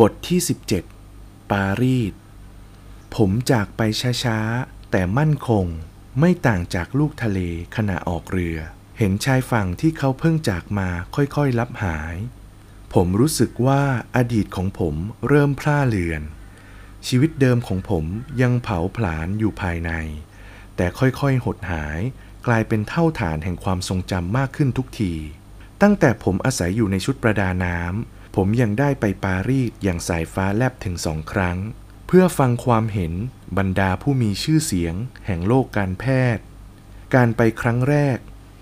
บทที่17ปารีสผมจากไปช้าๆแต่มั่นคงไม่ต่างจากลูกทะเลขณะออกเรือเห็นชายฝั่งที่เขาเพิ่งจากมาค่อยๆลับหายผมรู้สึกว่าอดีตของผมเริ่มพร่าเลือนชีวิตเดิมของผมยังเผาผลาญอยู่ภายในแต่ค่อยๆหดหายกลายเป็นเท่าฐานแห่งความทรงจำมากขึ้นทุกทีตั้งแต่ผมอาศัยอยู่ในชุดประดาน้ำผมยังได้ไปปารีสอย่างสายฟ้าแลบถึง2 ครั้งเพื่อฟังความเห็นบรรดาผู้มีชื่อเสียงแห่งโลกการแพทย์การไปครั้งแรก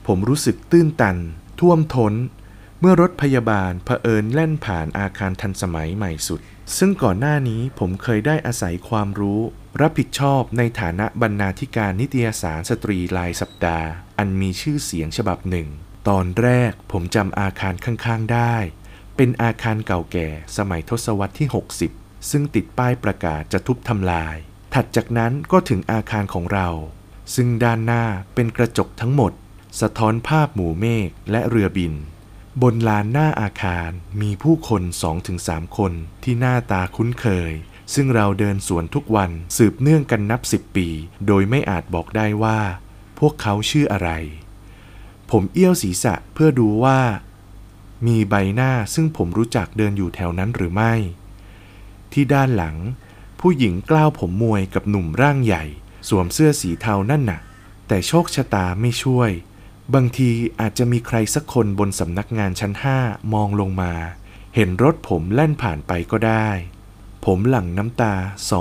ผมรู้สึกตื้นตันท่วมท้นเมื่อรถพยาบาลเผอิญแล่นผ่านอาคารทันสมัยใหม่สุดซึ่งก่อนหน้านี้ผมเคยได้อาศัยความรู้รับผิดชอบในฐานะบรรณาธิการนิตยสารสตรีรายสัปดาห์อันมีชื่อเสียงฉบับหนึ่งตอนแรกผมจำอาคารข้างๆได้เป็นอาคารเก่าแก่สมัยทศวรรษที่60ซึ่งติดป้ายประกาศจะทุบทำลายถัดจากนั้นก็ถึงอาคารของเราซึ่งด้านหน้าเป็นกระจกทั้งหมดสะท้อนภาพหมู่เมฆและเรือบินบนลานหน้าอาคารมีผู้คน 2-3 คนที่หน้าตาคุ้นเคยซึ่งเราเดินสวนทุกวันสืบเนื่องกันนับ10 ปีโดยไม่อาจบอกได้ว่าพวกเขาชื่ออะไรผมเอี้ยวศีรษะเพื่อดูว่ามีใบหน้าซึ่งผมรู้จักเดินอยู่แถวนั้นหรือไม่ที่ด้านหลังผู้หญิงกล้าวผมมวยกับหนุ่มร่างใหญ่สวมเสื้อสีเทานั่นน่ะแต่โชคชะตาไม่ช่วยบางทีอาจจะมีใครสักคนบนสำนักงานชั้น5มองลงมาเห็นรถผมแล่นผ่านไปก็ได้ผมหลั่งน้ำตา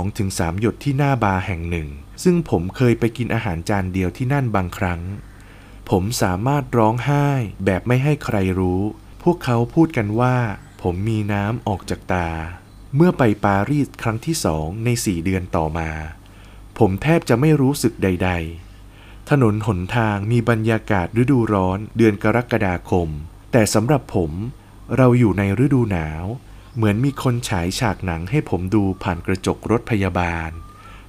2-3 หยดที่หน้าบาร์แห่งหนึ่งซึ่งผมเคยไปกินอาหารจานเดียวที่นั่นบางครั้งผมสามารถร้องไห้แบบไม่ให้ใครรู้พวกเขาพูดกันว่าผมมีน้ำออกจากตาเมื่อไปปารีสครั้งที่2ใน4 เดือนต่อมาผมแทบจะไม่รู้สึกใดๆถนนหนทางมีบรรยากาศฤดูร้อนเดือนกรกฎาคมแต่สำหรับผมเราอยู่ในฤดูหนาวเหมือนมีคนฉายฉากหนังให้ผมดูผ่านกระจกรถพยาบาล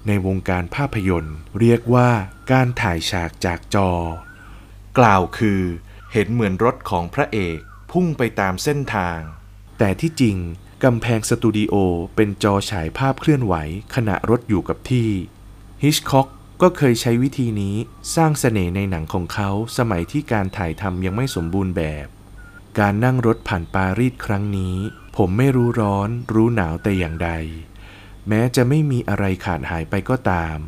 ในวงการภาพยนตร์เรียกว่าการถ่ายฉากจากจอกล่าวคือเห็นเหมือนรถของพระเอกพุ่งไปตามเส้นทางแต่ที่จริงกำแพงสตูดิโอเป็นจอฉายภาพเคลื่อนไหวขณะรถอยู่กับที่ฮิชค็อกก็เคยใช้วิธีนี้สร้างเสน่ห์ในหนังของเขาสมัยที่การถ่ายทำยังไม่สมบูรณ์แบบการนั่งรถผ่านปารีสครั้งนี้ผมไม่รู้ร้อนรู้หนาวแต่อย่างใดแม้จะไม่มีอะไรขาดหายไปก็ตาม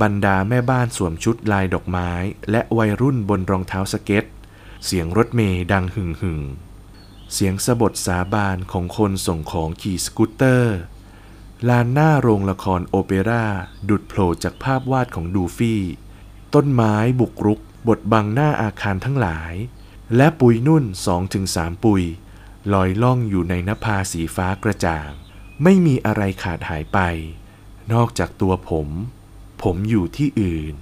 บรรดาแม่บ้านสวมชุดลายดอกไม้และวัยรุ่นบนรองเท้าสเก็ตเสียงรถเมล์ดังหึ่งหึ่งเสียงสบทสาบานของคนส่งของขี่สกูตเตอร์ลานหน้าโรงละครโอเปร่าดุจโผล่จากภาพวาดของดูฟี่ต้นไม้บุกรุกบดบังหน้าอาคารทั้งหลายและปุยนุ่น 2-3 ปุยลอยล่องอยู่ในนภาสีฟ้ากระจ่างไม่มีอะไรขาดหายไปนอกจากตัวผมอยู่ที่อื่น